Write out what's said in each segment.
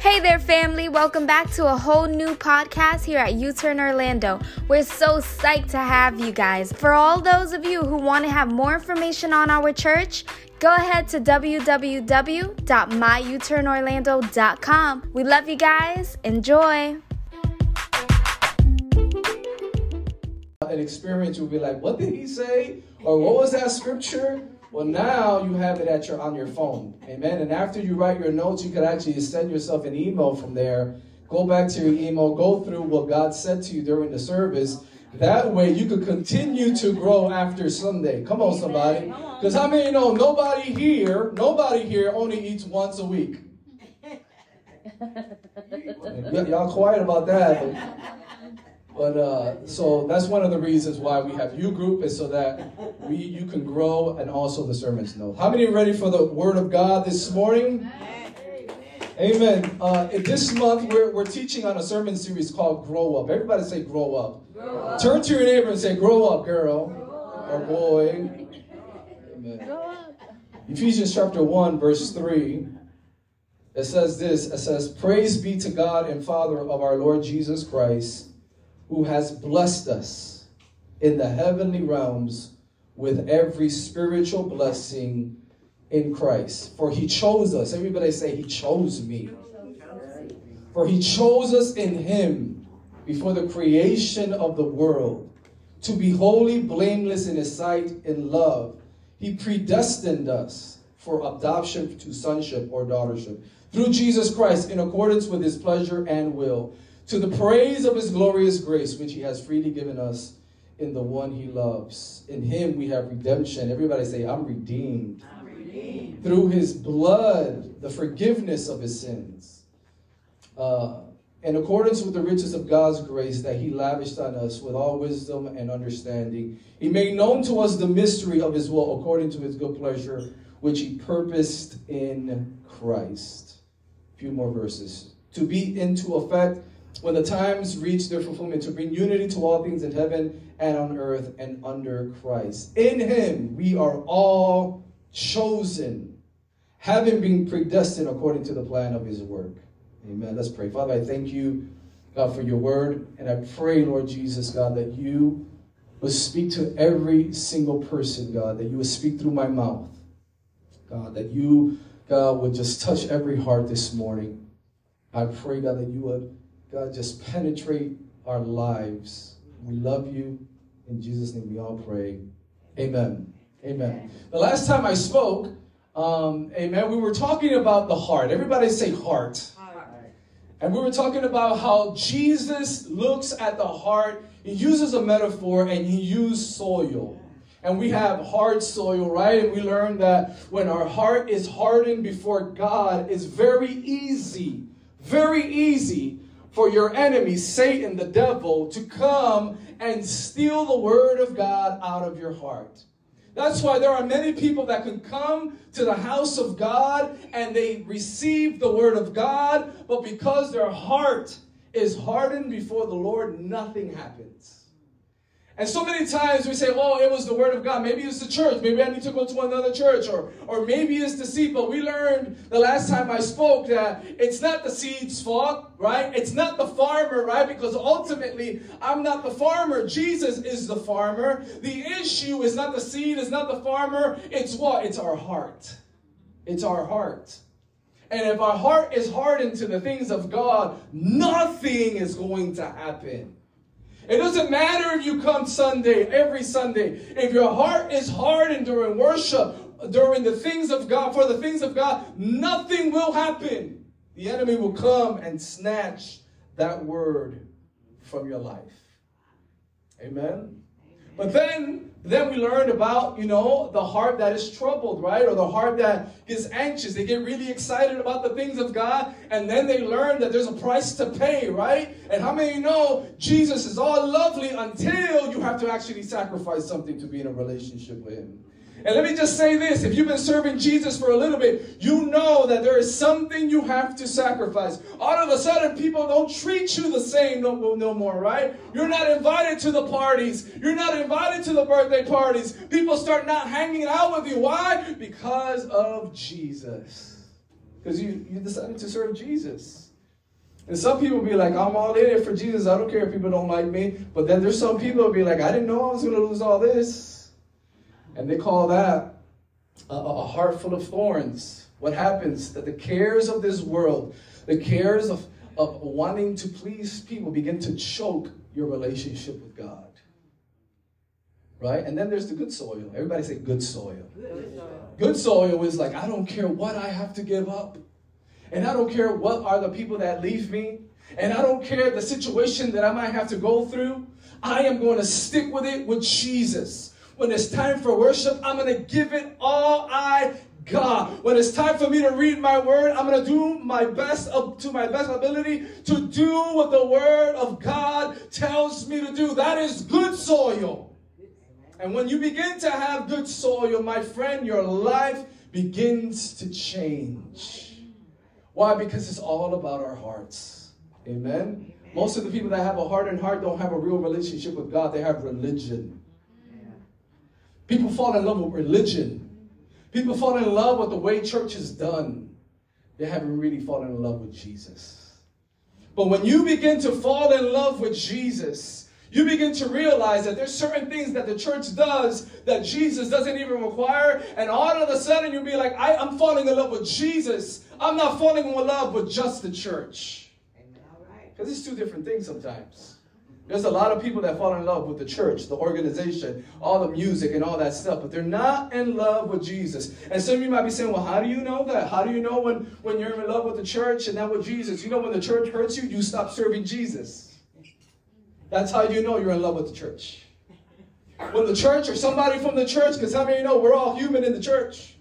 Hey there, family. Welcome back to a whole new podcast here at U Turn Orlando. We're so psyched to have you guys. For all those of you who want to have more information on our church, go ahead to www.myuturnorlando.com. We love you guys. Enjoy. An experience will be like, what did he say? Or what was that scripture? Well, now you have it at on your phone. Amen. And after you write your notes, you could actually send yourself an email from there. Go back to your email. Go through what God said to you during the service. That way you could continue to grow after Sunday. Come on, somebody. Because how many know nobody here only eats once a week? Y'all quiet about that. But so that's one of the reasons why we have U Group, is so that you can grow, and also the sermons know. How many are ready for the Word of God this morning? Amen. This month we're teaching on a sermon series called Grow Up. Everybody say Grow Up. Grow up. Turn to your neighbor and say, Grow up, girl. Grow up. Or boy. Amen. Grow up. Ephesians chapter 1, verse 3. It says this. It says, Praise be to God and Father of our Lord Jesus Christ, who has blessed us in the heavenly realms with every spiritual blessing in Christ. For he chose us. Everybody say, he chose me. For he chose us in him before the creation of the world, to be holy, blameless in his sight, in love. He predestined us for adoption to sonship or daughtership through Jesus Christ, in accordance with his pleasure and will, to the praise of his glorious grace, which he has freely given us in the one he loves. In him we have redemption. Everybody say, I'm redeemed. I'm redeemed. Through his blood, the forgiveness of his sins. In accordance with the riches of God's grace that he lavished on us with all wisdom and understanding, he made known to us the mystery of his will, according to his good pleasure, which he purposed in Christ. A few more verses. To be into effect, when the times reach their fulfillment, to bring unity to all things in heaven and on earth and under Christ. In him we are all chosen, having been predestined according to the plan of his work. Amen. Let's pray. Father, I thank you, God, for your word. And I pray, Lord Jesus, God, that you will speak to every single person, God, that you will speak through my mouth. God, that you, God, would just touch every heart this morning. I pray, God, that you would, God, just penetrate our lives. We love you. In Jesus' name we all pray. Amen. Amen. The last time I spoke, amen, we were talking about the heart. Everybody say heart. Heart. And we were talking about how Jesus looks at the heart. He uses a metaphor, and he used soil. And we have hard soil, right? And we learned that when our heart is hardened before God, it's very easy for your enemy, Satan, the devil, to come and steal the word of God out of your heart. That's why there are many people that can come to the house of God and they receive the word of God, but because their heart is hardened before the Lord, nothing happens. And so many times we say, oh, it was the word of God. Maybe it's the church. Maybe I need to go to another church. Or maybe it's the seed. But we learned the last time I spoke that it's not the seed's fault, right? It's not the farmer, right? Because ultimately, I'm not the farmer. Jesus is the farmer. The issue is not the seed. It's not the farmer. It's what? It's our heart. It's our heart. And if our heart is hardened to the things of God, nothing is going to happen. It doesn't matter if you come Sunday, every Sunday. If your heart is hardened during worship, during the things of God, for the things of God, nothing will happen. The enemy will come and snatch that word from your life. Amen? But then we learned about, you know, the heart that is troubled, right? Or the heart that gets anxious. They get really excited about the things of God, and then they learn that there's a price to pay, right? And how many know Jesus is all lovely until you have to actually sacrifice something to be in a relationship with him? And let me just say this. If you've been serving Jesus for a little bit, you know that there is something you have to sacrifice. All of a sudden, people don't treat you the same no more, right? You're not invited to the parties. You're not invited to the birthday parties. People start not hanging out with you. Why? Because of Jesus. Because you decided to serve Jesus. And some people be like, I'm all in it for Jesus. I don't care if people don't like me. But then there's some people who be like, I didn't know I was going to lose all this. And they call that a heart full of thorns. What happens? That the cares of this world, the cares of wanting to please people begin to choke your relationship with God. Right? And then there's the good soil. Everybody say good soil. Good soil. Good soil is like, I don't care what I have to give up. And I don't care what are the people that leave me. And I don't care the situation that I might have to go through. I am going to stick with it with Jesus. When it's time for worship, I'm going to give it all I got. When it's time for me to read my word, I'm going to do my best to my best ability to do what the word of God tells me to do. That is good soil. And when you begin to have good soil, my friend, your life begins to change. Why? Because it's all about our hearts. Amen? Amen. Most of the people that have a hardened heart don't have a real relationship with God. They have religion. Yeah. People fall in love with religion. People fall in love with the way church is done. They haven't really fallen in love with Jesus. But when you begin to fall in love with Jesus, you begin to realize that there's certain things that the church does that Jesus doesn't even require. And all of a sudden you'll be like, I'm falling in love with Jesus. I'm not falling in love with just the church. Because it's two different things sometimes. There's a lot of people that fall in love with the church, the organization, all the music and all that stuff. But they're not in love with Jesus. And some of you might be saying, well, how do you know that? How do you know when you're in love with the church and not with Jesus? You know, when the church hurts you, you stop serving Jesus. That's how you know you're in love with the church. When the church or somebody from the church, because how many of you know we're all human in the church,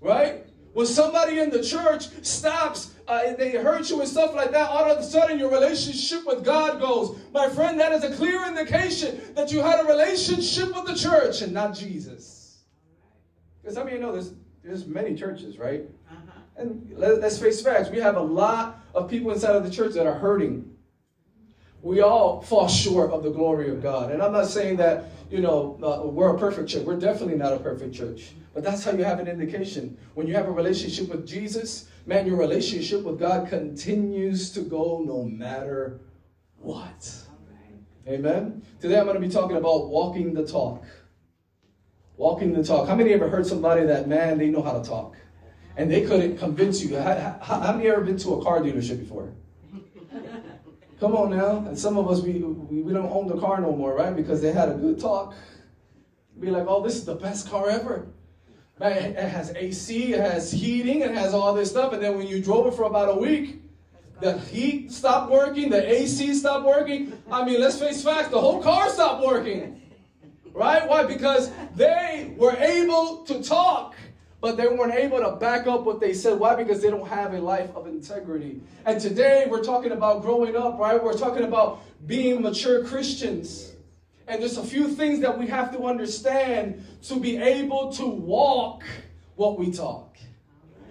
right? When somebody in the church stops, they hurt you and stuff like that, all of a sudden your relationship with God goes. My friend, that is a clear indication that you had a relationship with the church and not Jesus. Because how many of you know there's many churches, right? And let's face facts. We have a lot of people inside of the church that are hurting. We all fall short of the glory of God. And I'm not saying that, you know, we're a perfect church. We're definitely not a perfect church. But that's how you have an indication. When you have a relationship with Jesus, man, your relationship with God continues to go no matter what. Amen? Today I'm going to be talking about walking the talk. Walking the talk. How many ever heard somebody that, man, they know how to talk? And they couldn't convince you. How many ever been to a car dealership before? Come on now. And some of us, we don't own the car no more, right? Because they had a good talk. Be like, oh, this is the best car ever. Man, it has AC, it has heating, it has all this stuff. And then when you drove it for about a week, the heat stopped working, the AC stopped working. I mean, let's face facts, the whole car stopped working. Right? Why? Because they were able to talk. But they weren't able to back up what they said. Why? Because they don't have a life of integrity. And today we're talking about growing up, right? We're talking about being mature Christians. And there's a few things that we have to understand to be able to walk what we talk.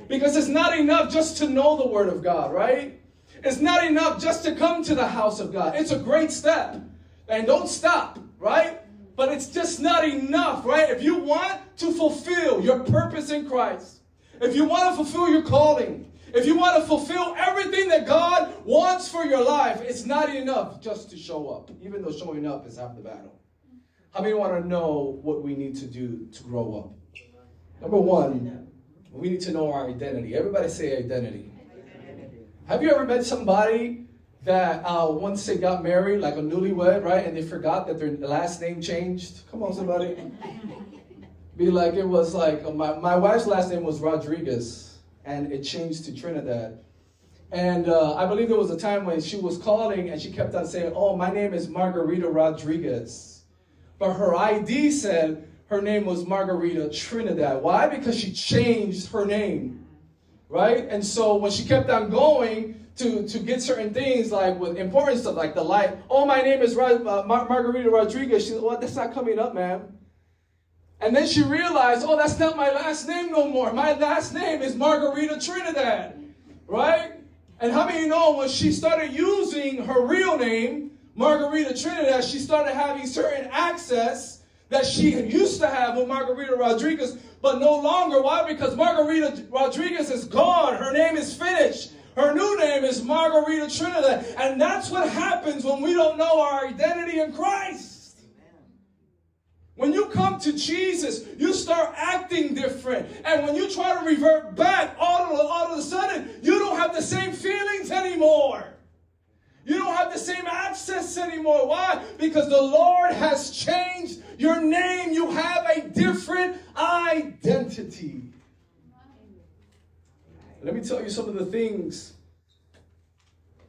Because it's not enough just to know the Word of God, right? It's not enough just to come to the house of God. It's a great step. And don't stop, right? But it's just not enough, right? If you want to fulfill your purpose in Christ, if you want to fulfill your calling, if you want to fulfill everything that God wants for your life, it's not enough just to show up, even though showing up is half the battle. How many want to know what we need to do to grow up? Number one, we need to know our identity. Everybody say identity. Have you ever met somebody that once they got married, like a newlywed, right? And they forgot that their last name changed. Come on, somebody. Be like, it was like, my wife's last name was Rodriguez, and it changed to Trinidad. And I believe there was a time when she was calling, and she kept on saying, oh, my name is Margarita Rodriguez. But her ID said her name was Margarita Trinidad. Why? Because she changed her name, right? And so when she kept on going, to get certain things, like with important stuff, like the light. Oh, my name is Margarita Rodriguez. She said, well, that's not coming up, ma'am. And then she realized, oh, that's not my last name no more. My last name is Margarita Trinidad, right? And how many of you know when she started using her real name, Margarita Trinidad, she started having certain access that she used to have with Margarita Rodriguez, but no longer. Why? Because Margarita Rodriguez is gone. Her name is finished. Her new name is Margarita Trinidad. And that's what happens when we don't know our identity in Christ. Amen. When you come to Jesus, you start acting different. And when you try to revert back, all of a sudden, you don't have the same feelings anymore. You don't have the same access anymore. Why? Because the Lord has changed your name. You have a different identity. Let me tell you some of the things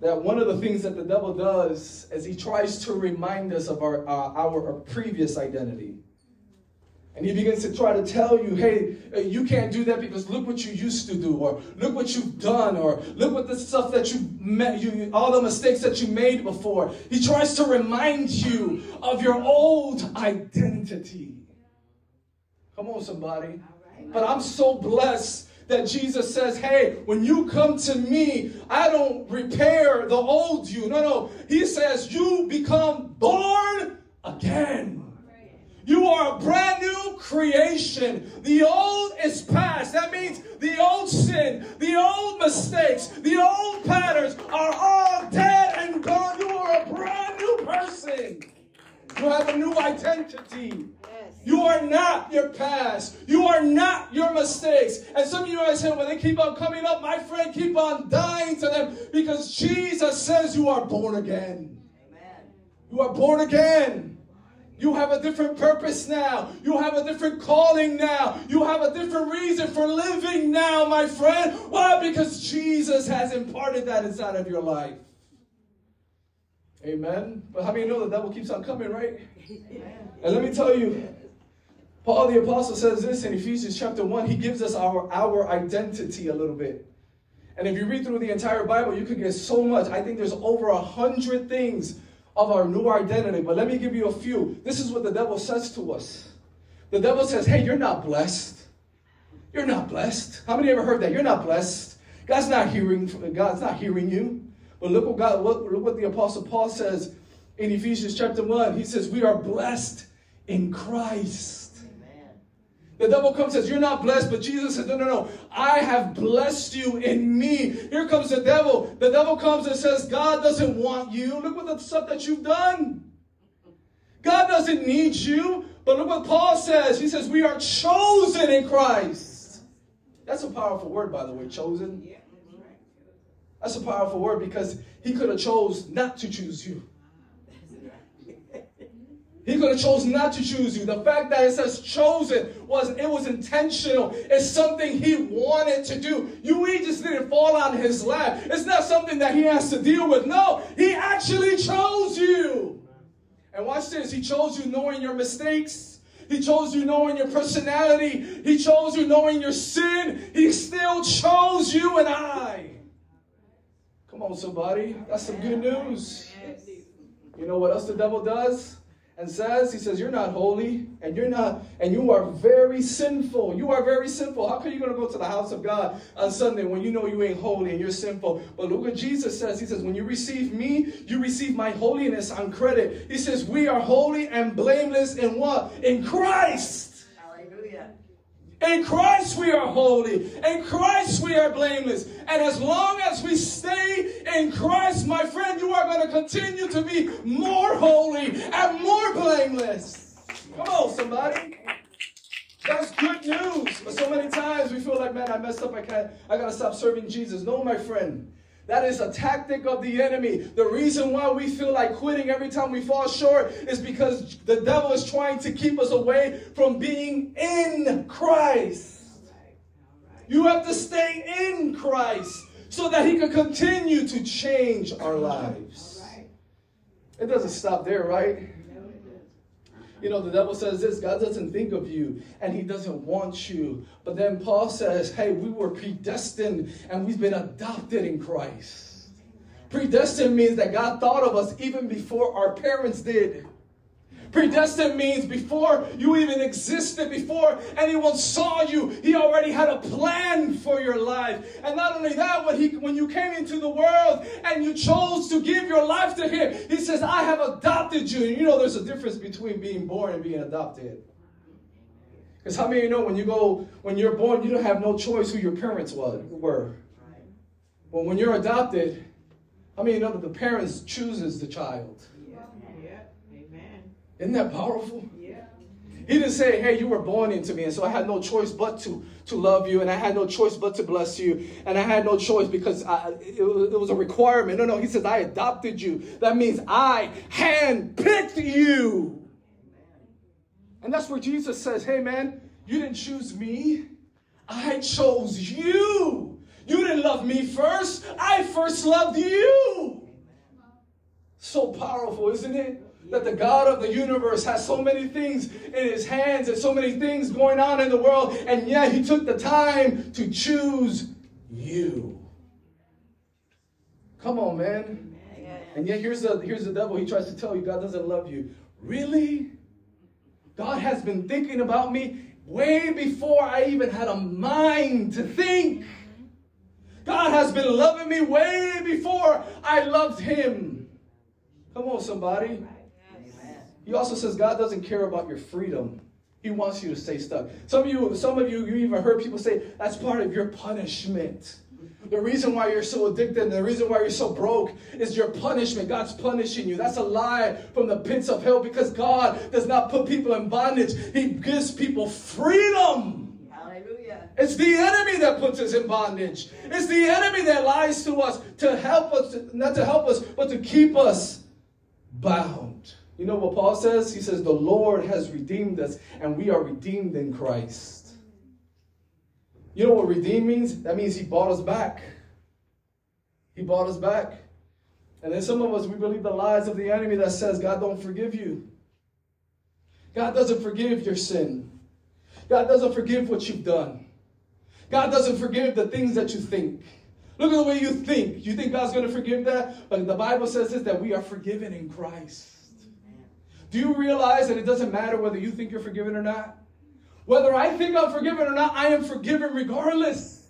that one of the things that the devil does is he tries to remind us of our previous identity. And he begins to try to tell you, hey, you can't do that because look what you used to do, or look what you've done, or look what the stuff that you all the mistakes that you made before. He tries to remind you of your old identity. Come on, somebody. But I'm so blessed that Jesus says, hey, when you come to me, I don't repair the old you. No, no. He says, you become born again. You are a brand new creation. The old is past. That means the old sin, the old mistakes, the old patterns are all dead and gone. You are a brand new person. You have a new identity. You are not your past. You are not your mistakes. And some of you guys say, well, they keep on coming up. My friend, keep on dying to them because Jesus says you are born again. Amen. You are born again. You have a different purpose now. You have a different calling now. You have a different reason for living now, my friend. Why? Because Jesus has imparted that inside of your life. Amen. But how many know the devil keeps on coming, right? And let me tell you, Paul the Apostle says this in Ephesians chapter 1. He gives us our identity a little bit. And if you read through the entire Bible, you could get so much. I think there's over 100 things of our new identity. But let me give you a few. This is what the devil says to us. The devil says, hey, you're not blessed. You're not blessed. How many ever heard that? You're not blessed. God's not hearing you. But look what look what the Apostle Paul says in Ephesians chapter 1. He says, we are blessed in Christ. Amen. The devil comes and says, you're not blessed. But Jesus says, no, no, no. I have blessed you in me. Here comes the devil. The devil comes and says, God doesn't want you. Look what the stuff that you've done. God doesn't need you. But look what Paul says. He says, we are chosen in Christ. That's a powerful word, by the way, chosen. Yeah. That's a powerful word because he could have chose not to choose you. He could have chose not to choose you. The fact that it says chosen was intentional. It's something he wanted to do. We just didn't fall on his lap. It's not something that he has to deal with. No, he actually chose you. And watch this. He chose you knowing your mistakes. He chose you knowing your personality. He chose you knowing your sin. He still chose you and I. Come on, somebody. That's some good news. You know what else the devil does and says? He says, you're not holy, and you're not, and you are very sinful. You are very sinful. How come you're going to go to the house of God on Sunday when you know you ain't holy and you're sinful? But look what Jesus says. He says, when you receive me, you receive my holiness on credit. He says, we are holy and blameless in what? In Christ. In Christ we are holy. In Christ we are blameless. And as long as we stay in Christ, my friend, you are going to continue to be more holy and more blameless. Come on, somebody. That's good news. But so many times we feel like, man, I messed up. I got to stop serving Jesus. No, my friend. That is a tactic of the enemy. The reason why we feel like quitting every time we fall short is because the devil is trying to keep us away from being in Christ. You have to stay in Christ so that he can continue to change our lives. It doesn't stop there, right? You know, the devil says this, God doesn't think of you and he doesn't want you. But then Paul says, hey, we were predestined and we've been adopted in Christ. Predestined means that God thought of us even before our parents did. Predestined means before you even existed, before anyone saw you, he already had a plan for your life. And not only that, when you came into the world and you chose to give your life to him, he says, I have adopted you. And you know there's a difference between being born and being adopted. Because how many of you know when you're born, you don't have no choice who your parents were. But when you're adopted, I mean, you know that the parents chooses the child. Yeah. Yeah. Amen. Isn't that powerful? Yeah. He didn't say, hey, you were born into me, and so I had no choice but to love you, and I had no choice but to bless you, and I had no choice because it was a requirement. No, no, he says, I adopted you. That means I handpicked you. And that's where Jesus says, hey, man, you didn't choose me. I chose you. You didn't love me first. I first loved you. So powerful, isn't it? That the God of the universe has so many things in his hands and so many things going on in the world. And yet he took the time to choose you. Come on, man. And yet here's the devil. He tries to tell you God doesn't love you. Really? God has been thinking about me way before I even had a mind to think. God has been loving me way before I loved him. Come on, somebody. He also says God doesn't care about your freedom. He wants you to stay stuck. Some of you even heard people say that's part of your punishment. The reason why you're so addicted and the reason why you're so broke is your punishment. God's punishing you. That's a lie from the pits of hell because God does not put people in bondage. He gives people freedom. Hallelujah. It's the enemy that puts us in bondage. It's the enemy that lies to us to help us, not to help us, but to keep us bound. You know what Paul says? He says, the Lord has redeemed us and we are redeemed in Christ. You know what redeem means? That means he bought us back. He bought us back. And then some of us, we believe the lies of the enemy that says God don't forgive you. God doesn't forgive your sin. God doesn't forgive what you've done. God doesn't forgive the things that you think. Look at the way you think. You think God's going to forgive that? But the Bible says this, that we are forgiven in Christ. Do you realize that it doesn't matter whether you think you're forgiven or not? Whether I think I'm forgiven or not, I am forgiven regardless.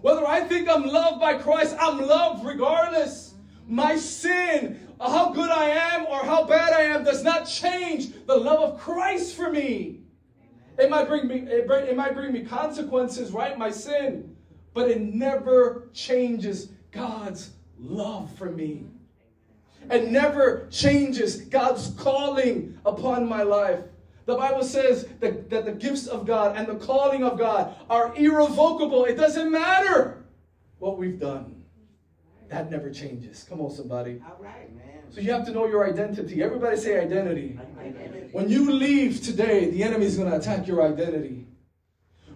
Whether I think I'm loved by Christ, I'm loved regardless. My sin, how good I am or how bad I am, does not change the love of Christ for me. It might bring me consequences, right? My sin. But it never changes God's love for me. It never changes God's calling upon my life. The Bible says that the gifts of God and the calling of God are irrevocable. It doesn't matter what we've done. That never changes. Come on, somebody. All right, man. So you have to know your identity. Everybody say identity. Identity. When you leave today, the enemy's going to attack your identity.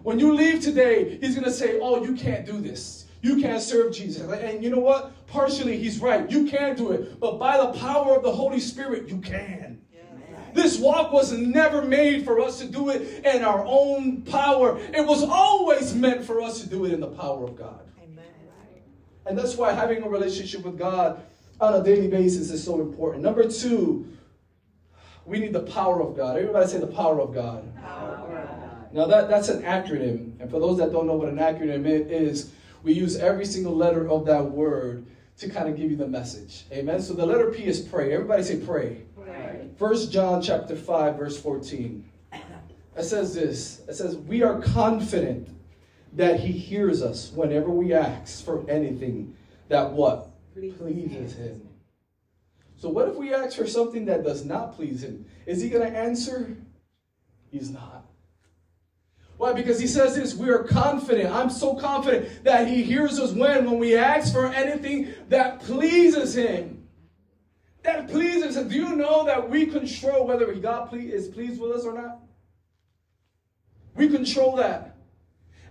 When you leave today, he's going to say, oh, you can't do this. You can't serve Jesus. And you know what? Partially, he's right. You can do it. But by the power of the Holy Spirit, you can. This walk was never made for us to do it in our own power. It was always meant for us to do it in the power of God. Amen. And that's why having a relationship with God on a daily basis is so important. Number two, we need the power of God. Everybody say the power of God. Power. Now that's an acronym. And for those that don't know what an acronym is, we use every single letter of that word to kind of give you the message. Amen. So the letter P is pray. Everybody say pray. 1 John chapter 5, verse 14. It says this. It says, we are confident that he hears us whenever we ask for anything that what? Pleases him. So what if we ask for something that does not please him? Is he going to answer? He's not. Why? Because he says this, we are confident. I'm so confident that he hears us when we ask for anything that pleases him. That pleases us. Do you know that we control whether God is pleased with us or not? We control that.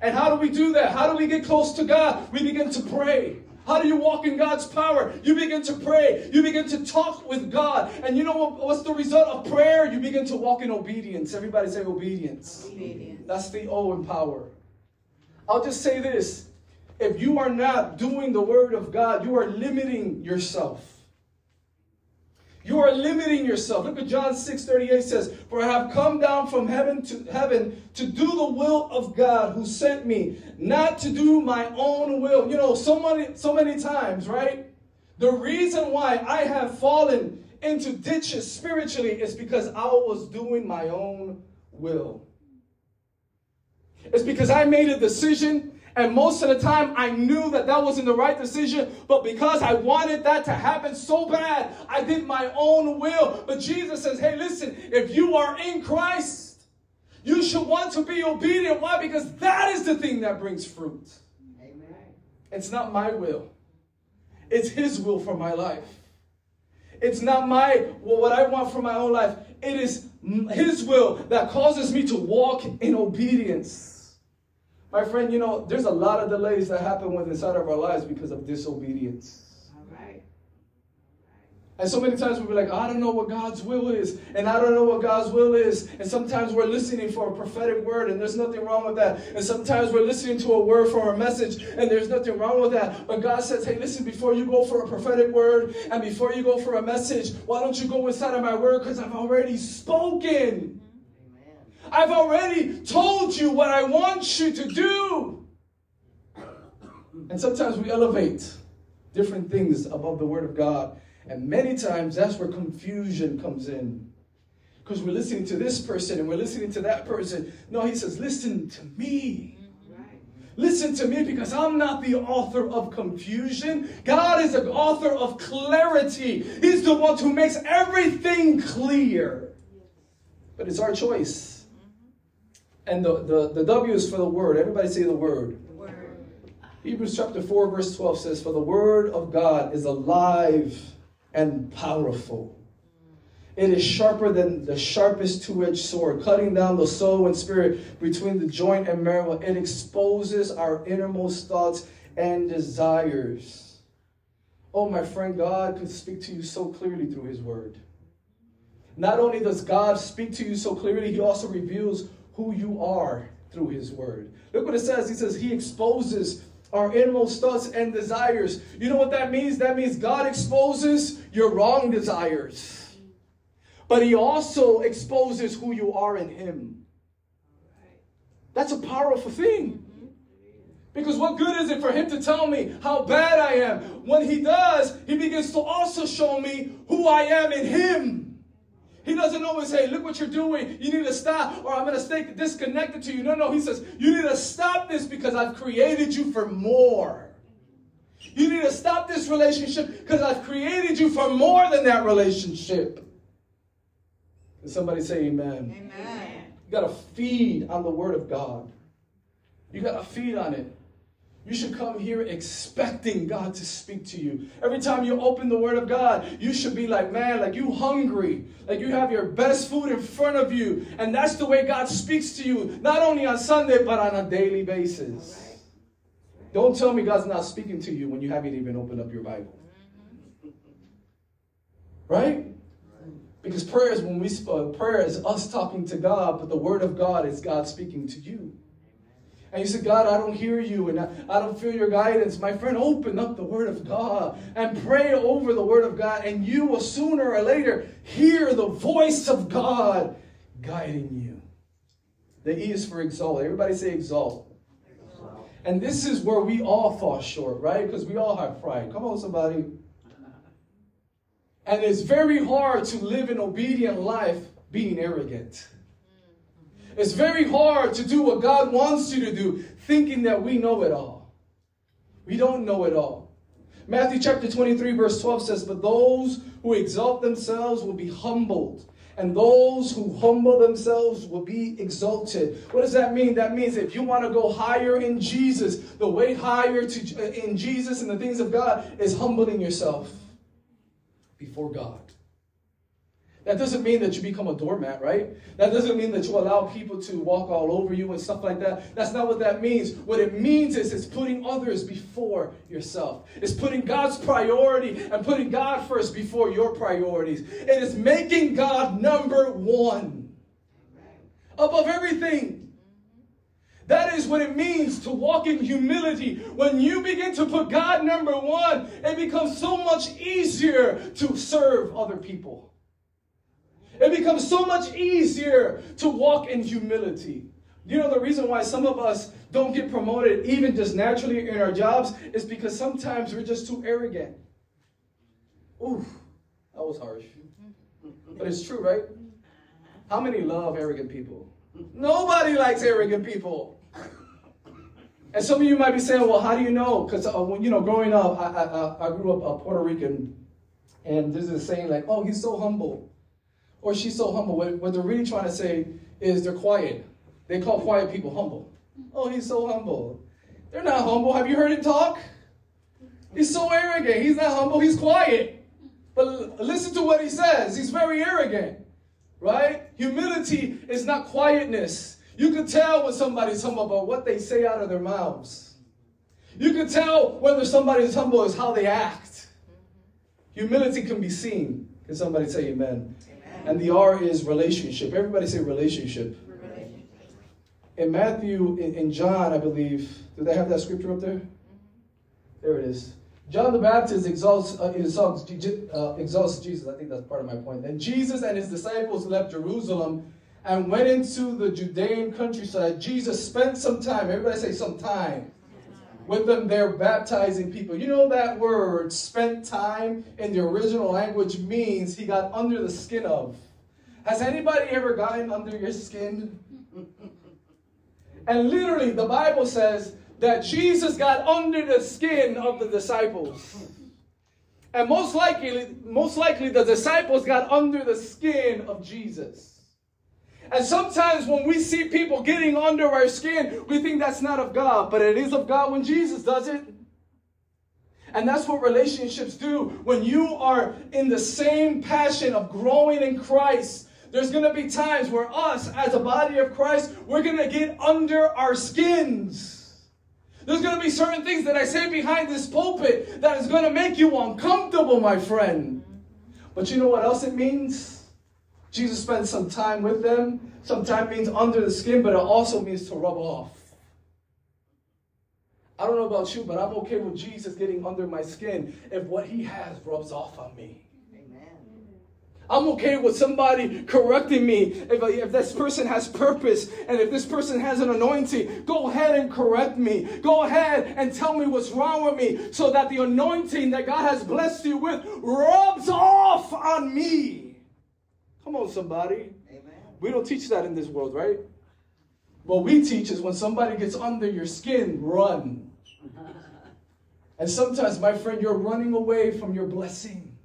And how do we do that? How do we get close to God? We begin to pray. How do you walk in God's power? You begin to pray. You begin to talk with God. And you know what's the result of prayer? You begin to walk in obedience. Everybody say obedience. Obedience. That's the O in power. I'll just say this. If you are not doing the word of God, you are limiting yourself. You are limiting yourself. Look at John 6:38 says, for I have come down from heaven to do the will of God who sent me, not to do my own will. You know, so many times, right? The reason why I have fallen into ditches spiritually is because I was doing my own will. It's because I made a decision And most of the time, I knew that that wasn't the right decision. But because I wanted that to happen so bad, I did my own will. But Jesus says, hey, listen, if you are in Christ, you should want to be obedient. Why? Because that is the thing that brings fruit. Amen. It's not my will. It's His will for my life. It's not what I want for my own life. It is His will that causes me to walk in obedience. My friend, you know, there's a lot of delays that happen inside of our lives because of disobedience. All right. And so many times we'll be like, I don't know what God's will is. And I don't know what God's will is. And sometimes we're listening for a prophetic word, and there's nothing wrong with that. And sometimes we're listening to a word for a message, and there's nothing wrong with that. But God says, hey, listen, before you go for a prophetic word and before you go for a message, why don't you go inside of my word? Because I've already spoken. Amen. I've already told you what I want you to do. And sometimes we elevate different things above the word of God. And many times, that's where confusion comes in. Because we're listening to this person and we're listening to that person. No, He says, listen to me. Right. Listen to me, because I'm not the author of confusion. God is the author of clarity. He's the one who makes everything clear. But it's our choice. And the W is for the word. Everybody say the word. The word. Hebrews chapter 4, verse 12 says, for the word of God is alive and powerful. It is sharper than the sharpest two-edged sword, cutting down the soul and spirit, between the joint and marrow. It exposes our innermost thoughts and desires. Oh, my friend, God could speak to you so clearly through His word. Not only does God speak to you so clearly, He also reveals who you are through His word. Look what it says. He says He exposes our innermost thoughts and desires. You know what that means? That means God exposes your wrong desires. But He also exposes who you are in Him. That's a powerful thing. Because what good is it for Him to tell me how bad I am? When He does, He begins to also show me who I am in Him. He doesn't always say, look what you're doing, you need to stop, or I'm going to stay disconnected to you. No, no, He says, you need to stop this because I've created you for more. You need to stop this relationship because I've created you for more than that relationship. Can somebody say amen? Amen. You got to feed on the word of God. You got to feed on it. You should come here expecting God to speak to you. Every time you open the word of God, you should be like, man, like you hungry. Like you have your best food in front of you. And that's the way God speaks to you. Not only on Sunday, but on a daily basis. Right. Don't tell me God's not speaking to you when you haven't even opened up your Bible. Right? Because prayer is when we prayer is us talking to God, but the word of God is God speaking to you. And you say, God, I don't hear you, and I don't feel your guidance. My friend, open up the word of God and pray over the word of God, and you will sooner or later hear the voice of God guiding you. The E is for exalt. Everybody say exalt. Exalt. And this is where we all fall short, right? Because we all have pride. Come on, somebody. And it's very hard to live an obedient life being arrogant. It's very hard to do what God wants you to do, thinking that we know it all. We don't know it all. Matthew chapter 23, verse 12 says, but those who exalt themselves will be humbled, and those who humble themselves will be exalted. What does that mean? That means if you want to go higher in Jesus, the way higher in Jesus and the things of God is humbling yourself before God. That doesn't mean that you become a doormat, right? That doesn't mean that you allow people to walk all over you and stuff like that. That's not what that means. What it means is it's putting others before yourself. It's putting God's priority and putting God first before your priorities. It is making God number one above everything. That is what it means to walk in humility. When you begin to put God number one, it becomes so much easier to serve other people. It becomes so much easier to walk in humility. You know, the reason why some of us don't get promoted even just naturally in our jobs is because sometimes we're just too arrogant. Oof, that was harsh. But it's true, right? How many love arrogant people? Nobody likes arrogant people. And some of you might be saying, well, how do you know? Because when, you know, growing up, I grew up Puerto Rican, and there's a saying like, oh, he's so humble, or she's so humble. What they're really trying to say is they're quiet. They call quiet people humble. Oh, he's so humble. They're not humble. Have you heard him talk? He's so arrogant. He's not humble. He's quiet. But listen to what he says. He's very arrogant, right? Humility is not quietness. You can tell when somebody's humble by what they say out of their mouths. You can tell whether somebody's humble is how they act. Humility can be seen. Can somebody say amen? Amen. And the R is relationship. Everybody say relationship. Relationship. In Matthew, in John, I believe, did they have that scripture up there? There it is. John the Baptist exalts Jesus. I think that's part of my point. Then Jesus and his disciples left Jerusalem and went into the Judean countryside. Jesus spent some time, everybody say some time, with them there baptizing people. You know that word, spent time, in the original language means he got under the skin of. Has anybody ever gotten under your skin? And literally the Bible says that Jesus got under the skin of the disciples. And most likely the disciples got under the skin of Jesus. And sometimes when we see people getting under our skin, we think that's not of God, but it is of God when Jesus does it. And that's what relationships do. When you are in the same passion of growing in Christ, there's going to be times where us as a body of Christ, we're going to get under our skins. There's going to be certain things that I say behind this pulpit that is going to make you uncomfortable, my friend. But you know what else it means? Jesus spent some time with them. Some time means under the skin, but it also means to rub off. I don't know about you, but I'm okay with Jesus getting under my skin if what he has rubs off on me. Amen. I'm okay with somebody correcting me if this person has purpose and if this person has an anointing. Go ahead and correct me. Go ahead and tell me what's wrong with me so that the anointing that God has blessed you with rubs off on me. Come on, somebody. Amen. We don't teach that in this world, right? What we teach is when somebody gets under your skin, run. And sometimes, my friend, you're running away from your blessing.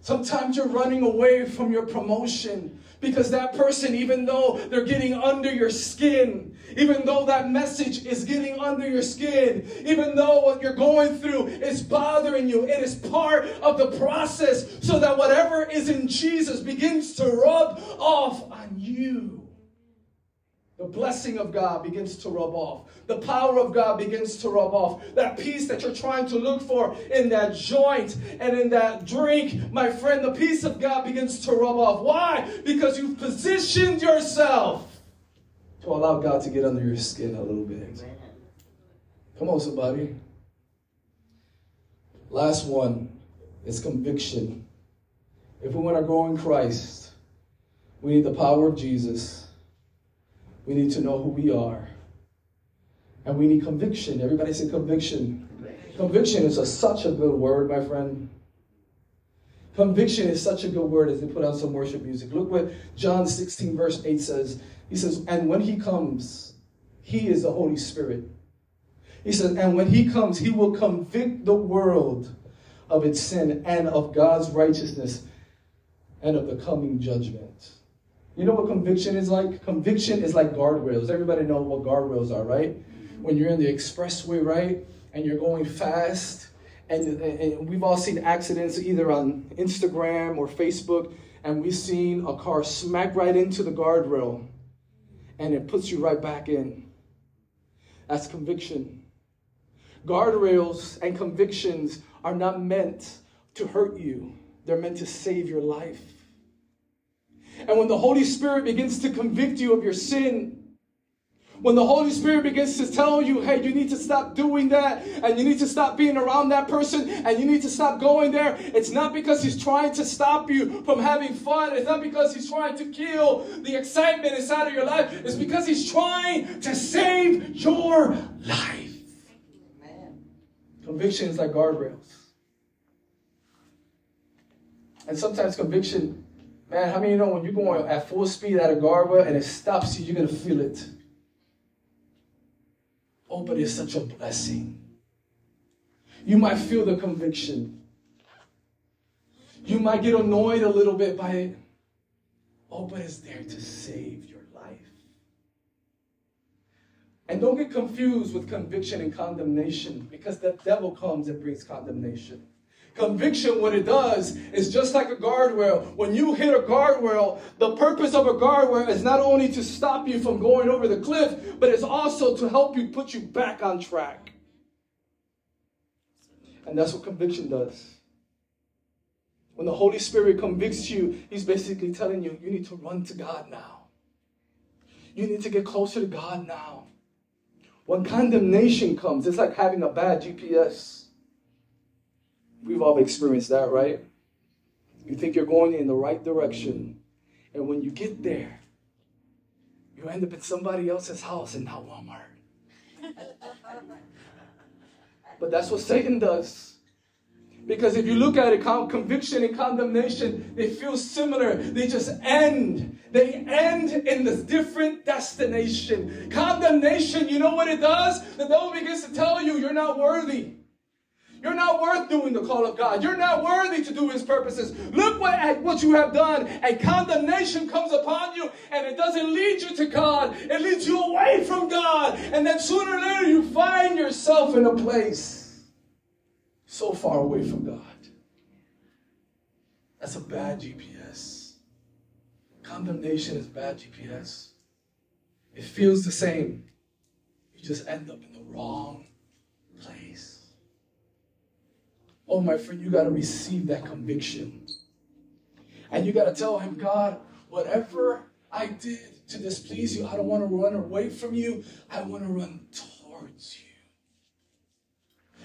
Sometimes you're running away from your promotion because that person, even though they're getting under your skin, even though that message is getting under your skin, even though what you're going through is bothering you, it is part of the process so that whatever is in Jesus begins to rub off on you. The blessing of God begins to rub off. The power of God begins to rub off. That peace that you're trying to look for in that joint and in that drink, my friend, the peace of God begins to rub off. Why? Because you've positioned yourself to allow God to get under your skin a little bit. Amen. Come on, somebody. Last one is conviction. If we want to grow in Christ, we need the power of Jesus. We need to know who we are. And we need conviction. Everybody say conviction. Conviction, conviction is such a good word, my friend. Conviction is such a good word as they put on some worship music. Look what John 16 verse 8 says. He says, and when he comes, he is the Holy Spirit. He says, and when he comes, he will convict the world of its sin and of God's righteousness and of the coming judgment. You know what conviction is like? Conviction is like guardrails. Everybody knows what guardrails are, right? When you're in the expressway, right, and you're going fast, and we've all seen accidents either on Instagram or Facebook, and we've seen a car smack right into the guardrail, and it puts you right back in. That's conviction. Guardrails and convictions are not meant to hurt you. They're meant to save your life. And when the Holy Spirit begins to convict you of your sin, when the Holy Spirit begins to tell you, hey, you need to stop doing that, and you need to stop being around that person, and you need to stop going there, it's not because he's trying to stop you from having fun. It's not because he's trying to kill the excitement inside of your life. It's because he's trying to save your life. Amen. Conviction is like guardrails. And sometimes conviction... Man, how many of you know when you're going at full speed at a guardrail and it stops you, you're going to feel it. Oh, but it's such a blessing. You might feel the conviction. You might get annoyed a little bit by it. Oh, but it's there to save your life. And don't get confused with conviction and condemnation, because the devil comes and brings condemnation. Conviction, what it does, is just like a guardrail. When you hit a guardrail, the purpose of a guardrail is not only to stop you from going over the cliff, but it's also to help you put you back on track. And that's what conviction does. When the Holy Spirit convicts you, he's basically telling you, you need to run to God now. You need to get closer to God now. When condemnation comes, it's like having a bad GPS. We've all experienced that, right? You think you're going in the right direction, and when you get there, you end up at somebody else's house and not Walmart. But that's what Satan does. Because if you look at it, conviction and condemnation, they feel similar. They just end. They end in this different destination. Condemnation, you know what it does? The devil begins to tell you you're not worthy. You're not worth doing the call of God. You're not worthy to do his purposes. Look at what you have done. And condemnation comes upon you, and it doesn't lead you to God. It leads you away from God. And then sooner or later, you find yourself in a place so far away from God. That's a bad GPS. Condemnation is bad GPS. It feels the same. You just end up in the wrong place. Oh, my friend, you got to receive that conviction. And you got to tell him, God, whatever I did to displease you, I don't want to run away from you. I want to run towards you.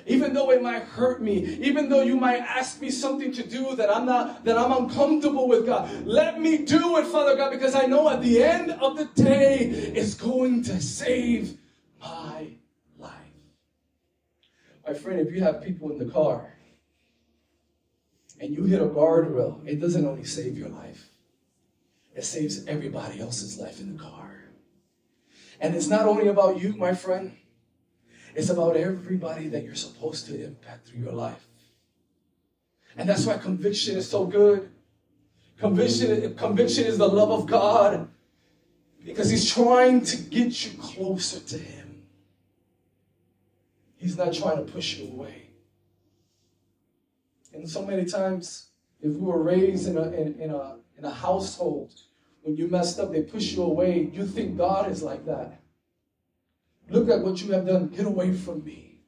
Even though it might hurt me, even though you might ask me something to do that I'm uncomfortable with, God, let me do it, Father God, because I know at the end of the day, it's going to save my life. My friend, if you have people in the car, and you hit a guardrail, it doesn't only save your life. It saves everybody else's life in the car. And it's not only about you, my friend. It's about everybody that you're supposed to impact through your life. And that's why conviction is so good. Conviction is the love of God, because he's trying to get you closer to him. He's not trying to push you away. And so many times, if we were raised in a household, when you messed up, they push you away. You think God is like that. Look at what you have done. Get away from me.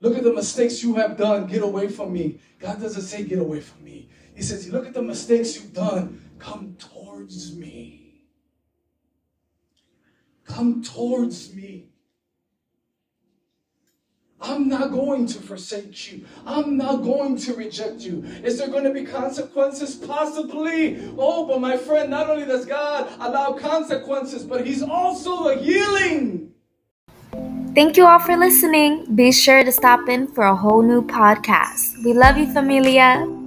Look at the mistakes you have done. Get away from me. God doesn't say get away from me. He says, look at the mistakes you've done. Come towards me. Come towards me. I'm not going to forsake you. I'm not going to reject you. Is there going to be consequences? Possibly. Oh, but my friend, not only does God allow consequences, but he's also a healing. Thank you all for listening. Be sure to stop in for a whole new podcast. We love you, familia.